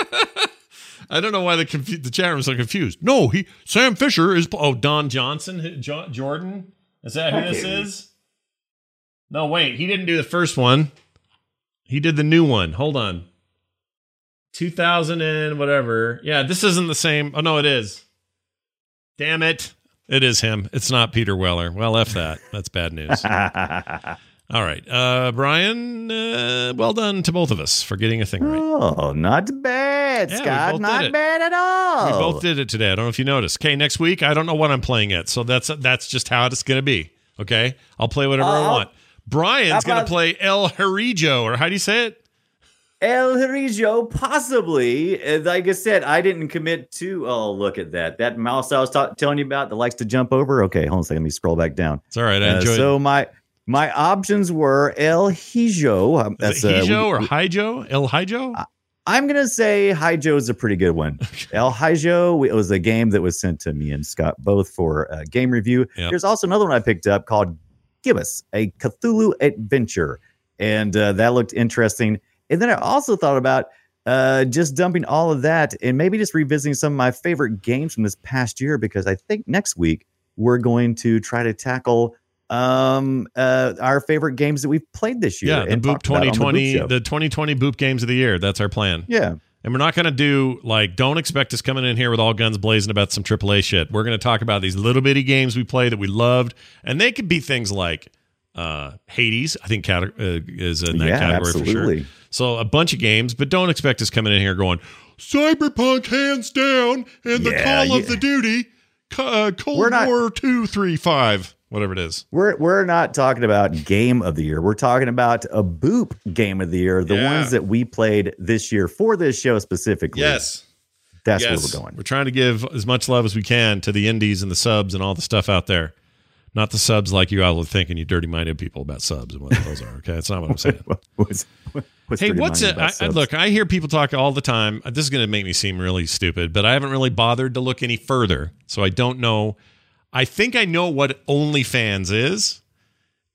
I don't know why the chat room's so confused. No, Sam Fisher is... Oh, Don Johnson? Jordan? Is that who this is? No, wait. He didn't do the first one. He did the new one. Hold on. 2000 and whatever. Yeah, this isn't the same. Oh, no, it is. Damn it. It is him. It's not Peter Weller. Well, F that. That's bad news. All right. Brian, well done to both of us for getting a thing right. Oh, not bad, yeah, Scott. Not bad at all. We both did it today. I don't know if you noticed. Okay, next week, I don't know what I'm playing at. So that's just how it's going to be. Okay? I'll play whatever I want. Brian's going to play El Hijo, or how do you say it? El Hijo, possibly. Like I said, I didn't commit to... Oh, look at that. That mouse I was telling you about that likes to jump over. Okay, hold on a second. Let me scroll back down. It's all right. I enjoyed it. So my options were El Hijo. That's Hijo or Hijo? El Hijo? I'm going to say Hijo is a pretty good one. El Hijo, it was a game that was sent to me and Scott both for a game review. Yep. There's also another one I picked up called Give Us, a Cthulhu Adventure. And that looked interesting. And then I also thought about just dumping all of that and maybe just revisiting some of my favorite games from this past year, because I think next week we're going to try to tackle our favorite games that we've played this year. Yeah, the Boop 2020, the 2020 Boop Games of the Year. That's our plan. Yeah. And we're not going to do, like, don't expect us coming in here with all guns blazing about some AAA shit. We're going to talk about these little bitty games we play that we loved. And they could be things like Hades, I think is in that category, absolutely. For sure. So a bunch of games, but don't expect us coming in here going, Cyberpunk hands down and the Call of the Duty, Cold War 2, 3, 5. Whatever it is. We're not talking about game of the year. We're talking about a Boop game of the year. The ones that we played this year for this show specifically. Yes. That's where we're going. We're trying to give as much love as we can to the indies and the subs and all the stuff out there. Not the subs like you all are thinking, you dirty-minded people, about subs and what those are. Okay, that's not what I'm saying. Hey, what's it? Look, I hear people talk all the time. This is going to make me seem really stupid, but I haven't really bothered to look any further, so I don't know. I think I know what OnlyFans is.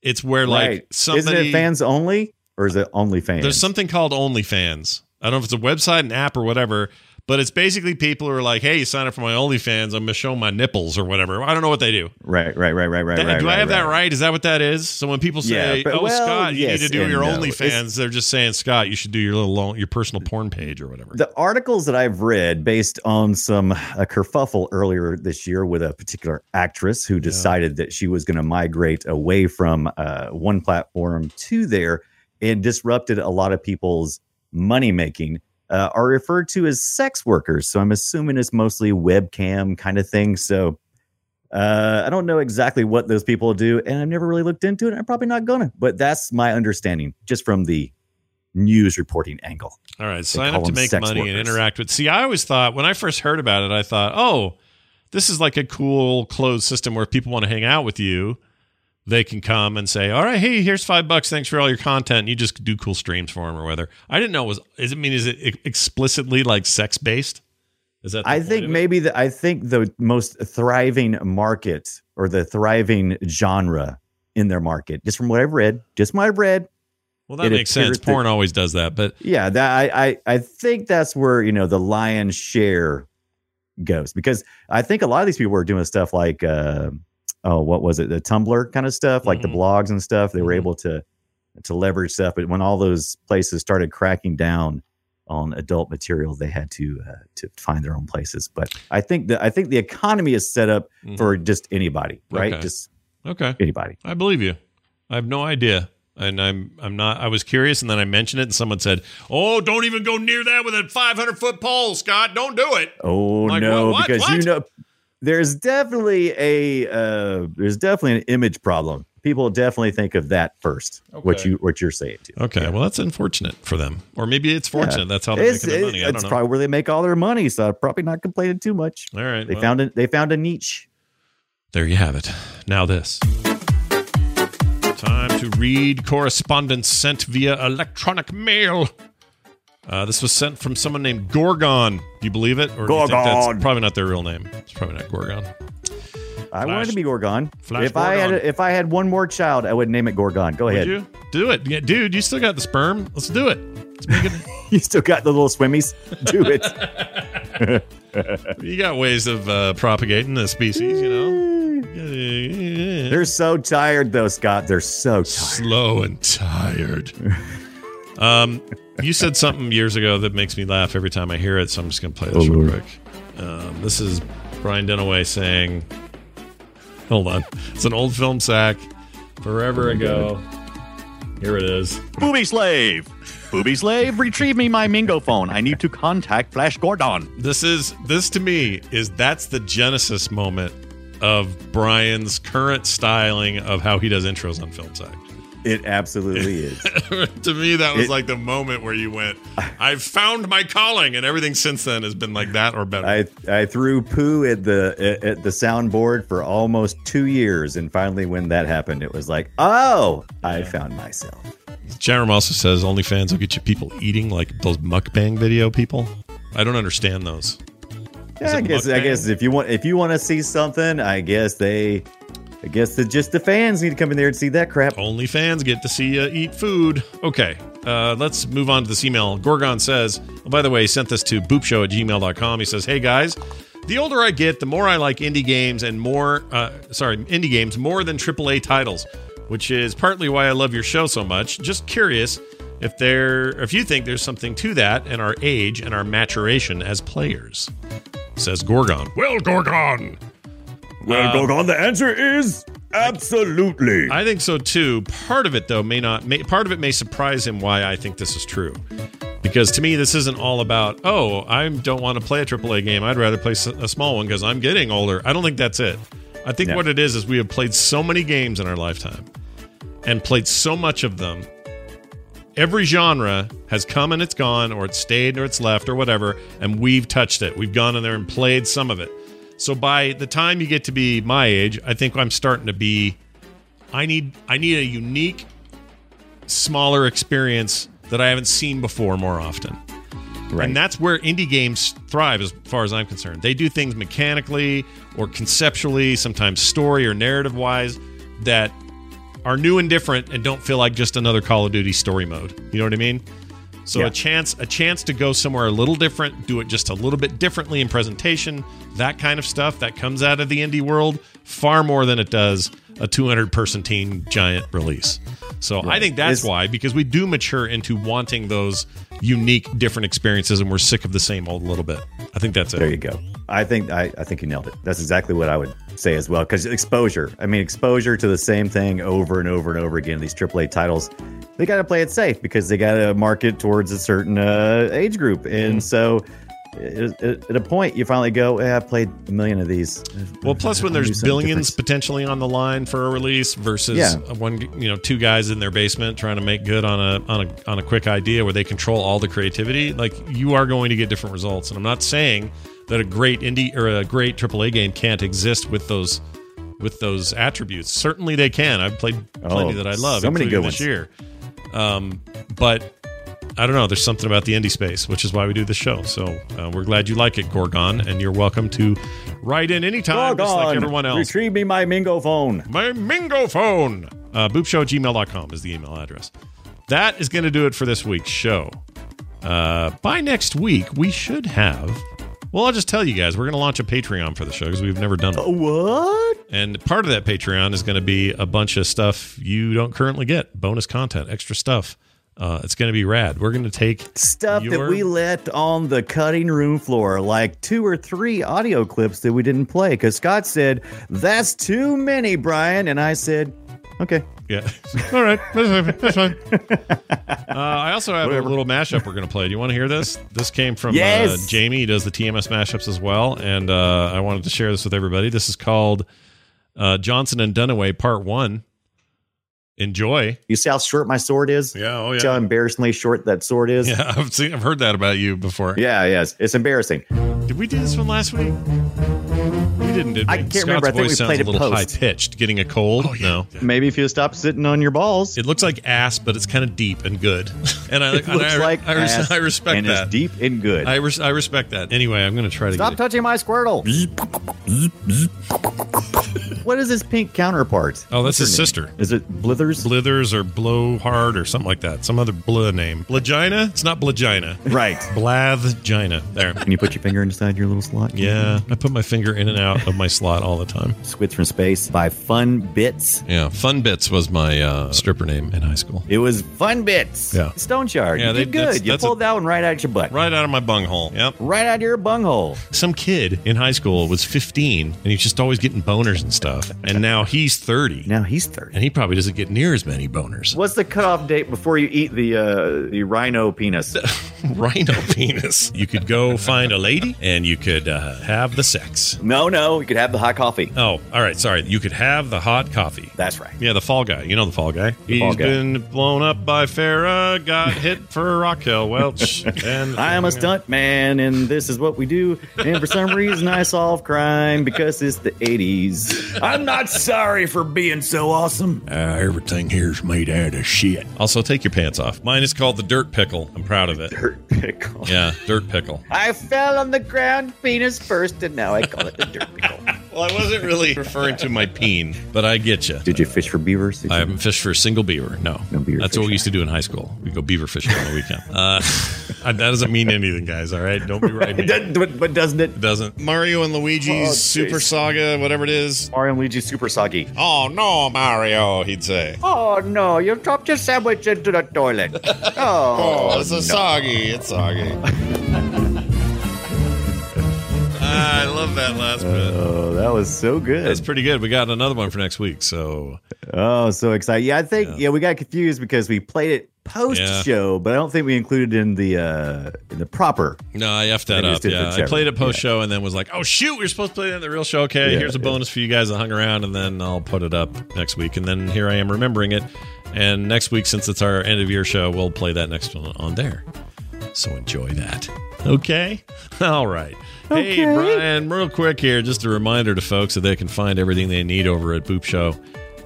It's where, like, somebody... Isn't it fans only? Or is it OnlyFans? There's something called OnlyFans. I don't know if it's a website, an app, or whatever, but it's basically people who are like, hey, sign up for my OnlyFans, I'm going to show my nipples or whatever. I don't know what they do. Right. Do I have that right? Is that what that is? So when people say, Scott, you need to do your OnlyFans, they're just saying, Scott, you should do your little personal porn page or whatever. The articles that I've read based on a kerfuffle earlier this year with a particular actress who decided that she was going to migrate away from one platform to there and disrupted a lot of people's money-making, are referred to as sex workers. So I'm assuming it's mostly webcam kind of thing. So I don't know exactly what those people do, and I've never really looked into it. I'm probably not going to, but that's my understanding just from the news reporting angle. All right. Sign up to make money and interact with. See, I always thought when I first heard about it, I thought, oh, this is like a cool closed system where if people want to hang out with you, they can come and say, all right, hey, here's $5. Thanks for all your content. And you just do cool streams for them or whatever. I didn't know. Is it explicitly like sex based? Is that, I think the most thriving market or the thriving genre in their market, just from what I've read, Well, that makes sense. Porn always does that, but yeah, I think that's where, the lion's share goes, because I think a lot of these people are doing stuff like, what was it? The Tumblr kind of stuff, like the blogs and stuff. They were able to leverage stuff. But when all those places started cracking down on adult material, they had to find their own places. But I think the economy is set up for just anybody, right? Okay. Anybody. I believe you. I have no idea. And I'm not. I was curious, and then I mentioned it, and someone said, "Oh, don't even go near that with a 500-foot pole, Scott. Don't do it." Oh, like, no, what? Because what? There's definitely an image problem. People definitely think of that first. Okay. What you're saying too. Okay, well, that's unfortunate for them, or maybe it's fortunate. Yeah. That's how they're making their money. I don't know. It's probably where they make all their money, so I'm probably not complaining too much. All right, they found a niche. There you have it. Now this time to read correspondence sent via electronic mail. This was sent from someone named Gorgon. Do you believe it? Or Gorgon. Do you think that's probably not their real name? It's probably not Gorgon. I wanted to be Gorgon. If I had one more child, I would name it Gorgon. Go ahead. You? Do it. Yeah, dude, you still got the sperm. Let's do it. You still got the little swimmies. Do it. You got ways of propagating the species, They're so tired, though, Scott. They're so tired. Slow and tired. You said something years ago that makes me laugh every time I hear it, so I'm just going to play this real quick. This is Brian Dunaway saying, hold on, it's an old film sack forever ago. Here it is. Booby slave! Booby slave, retrieve me my Mingo phone. I need to contact Flash Gordon. This to me is that's the genesis moment of Brian's current styling of how he does intros on Film Sack. It absolutely is. To me, that was like the moment where you went, I've found my calling, and everything since then has been like that or better. I threw poo at the soundboard for almost 2 years, and finally when that happened, it was like, oh, yeah. I found myself. Jerem also says OnlyFans will get you people eating, like those mukbang video people. I don't understand those. Yeah, I guess if you want to see something, I guess the fans need to come in there and see that crap. Only fans get to see you eat food. Okay, let's move on to this email. Gorgon says, oh, by the way, he sent this to boopshow@gmail.com. He says, hey, guys, the older I get, the more I like indie games more than AAA titles, which is partly why I love your show so much. Just curious if you think there's something to that and our age and our maturation as players, says Gorgon. Well, Gorgon! Gorgon, the answer is absolutely. I think so too. Part of it, though, may surprise him why I think this is true. Because to me, this isn't all about, I don't want to play a AAA game. I'd rather play a small one because I'm getting older. I don't think that's it. I think what it is we have played so many games in our lifetime and played so much of them. Every genre has come and it's gone, or it's stayed, or it's left, or whatever, and we've touched it. We've gone in there and played some of it. So by the time you get to be my age, I think I'm starting to be, I need a unique, smaller experience that I haven't seen before more often. Right. And that's where indie games thrive, as far as I'm concerned. They do things mechanically or conceptually, sometimes story or narrative-wise, that are new and different and don't feel like just another Call of Duty story mode. You know what I mean? So a chance to go somewhere a little different, do it just a little bit differently in presentation, that kind of stuff that comes out of the indie world far more than it does a 200-person team giant release. So I think that's why, because we do mature into wanting those unique, different experiences, and we're sick of the same old little bit. I think that's it. There you go. I think you nailed it. That's exactly what I would say as well, because exposure to the same thing over and over and over again, these AAA titles, they got to play it safe because they got to market towards a certain age group. And so at a point, you finally go, I've played a million of these. Well, plus when there's billions potentially on the line for a release versus two guys in their basement trying to make good on a quick idea where they control all the creativity, like you are going to get different results. And I'm not saying that a great indie or a great AAA game can't exist with those attributes. Certainly they can. I've played plenty that I love, so many good ones this year. But I don't know. There's something about the indie space, which is why we do this show. So we're glad you like it, Gorgon, and you're welcome to write in anytime, Gorgon, just like everyone else. Retrieve me my Mingo phone. My Mingo phone. Boopshow@gmail.com is the email address. That is going to do it for this week's show. By next week, we should have... Well, I'll just tell you guys, we're going to launch a Patreon for the show because we've never done it. What? And part of that Patreon is going to be a bunch of stuff you don't currently get. Bonus content, extra stuff. It's going to be rad. We're going to take stuff that we left on the cutting room floor, like 2 or 3 audio clips that we didn't play because Scott said, that's too many, Brian. And I said, okay. Yeah. All right. That's fine. I also have a little mashup we're going to play. Do you want to hear this? This came from Jamie. He does the TMS mashups as well. And I wanted to share this with everybody. This is called Johnson and Dunaway Part 1. Enjoy. You see how short my sword is? Yeah, oh yeah. See how embarrassingly short that sword is? Yeah, I've heard that about you before. Yeah, yes. It's embarrassing. Did we do this one last week? We didn't, did we? I can't remember. I think we played it post. Scott's voice sounds a little high-pitched. Getting a cold? Oh, yeah. No. Maybe if you stop sitting on your balls. It looks like ass, but it's kind of deep and good. And I respect and that. And it's deep and good. I respect that. Anyway, I'm going to try to stop touching my Squirtle. What is his pink counterpart? Oh, that's his sister. Is it Blithers? Blithers or Blowhard or something like that. Some other blah name. Blagina? It's not Blagina. Right. Blathgina. There. Can you put your finger inside your little slot? Yeah. I put my finger in and out of my slot all the time. Squids from Space by Fun Bits. Yeah. Fun Bits was my stripper name in hone school. It was Fun Bits. Yeah. Stone Shard. Yeah, you did good. You pulled that one right out your butt. Right out of my bunghole. Yep. Right out of your bunghole. Some kid in high school was 15 and he's just always getting boners and stuff. And now he's 30. Now he's 30. And he probably doesn't get near as many boners. What's the cutoff date before you eat the rhino penis? Rhino penis. You could go find a lady and you could have the sex. No. You could have the hot coffee. Oh, all right. Sorry. You could have the hot coffee. That's right. Yeah, the fall guy. You know the fall guy. He's been blown up by Farrah, got hit for Raquel Welch. And I am a stunt man, and this is what we do. And for some reason, I solve crime because it's the 80s. I'm not sorry for being so awesome. Everything here's made out of shit. Also, take your pants off. Mine is called the Dirt Pickle. I'm proud of it. Dirt Pickle. Yeah, Dirt Pickle. I fell on the ground, penis first, and now I call it the Dirt Pickle. Well, I wasn't really referring to my peen, but I get you. Did you fish for beavers? I haven't fished for a single beaver. No beaver. That's what we used to do in high school. We go beaver fishing on the weekend. That doesn't mean anything, guys. All right, don't be right. But doesn't it? It doesn't. Mario and Luigi's Super Saga, whatever it is. Mario and Luigi's Super Soggy. Oh no, Mario! He'd say. Oh no! You dropped your sandwich into the toilet. Oh, it's soggy. It's soggy. I love that last bit. Oh, that was so good. That's pretty good. We got another one for next week. So, oh, so excited. Yeah, I think we got confused because we played it post-show, but I don't think we included in the proper. No, I effed that up. I played it post-show and then was like, oh, shoot, we were supposed to play it in the real show. Okay, here's a bonus for you guys that hung around, and then I'll put it up next week. And then here I am remembering it. And next week, since it's our end-of-year show, we'll play that next one on there. So enjoy that. Okay? All right. Okay. Hey, Brian, real quick here, just a reminder to folks that they can find everything they need over at Boop Show.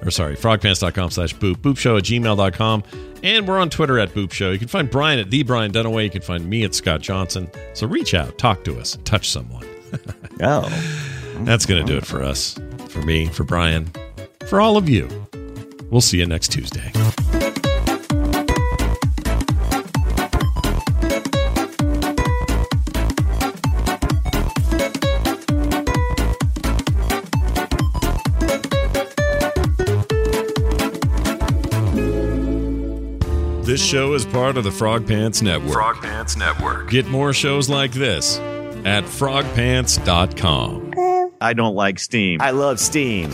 Or sorry, frogpants.com/boop, boopshow@gmail.com. And we're on Twitter at Boop Show. You can find Brian at the Brian Dunaway. You can find me at Scott Johnson. So reach out, talk to us, touch someone. That's going to do it for us, for me, for Brian, for all of you. We'll see you next Tuesday. This show is part of the Frog Pants Network. Frog Pants Network. Get more shows like this at frogpants.com. I don't like steam. I love steam.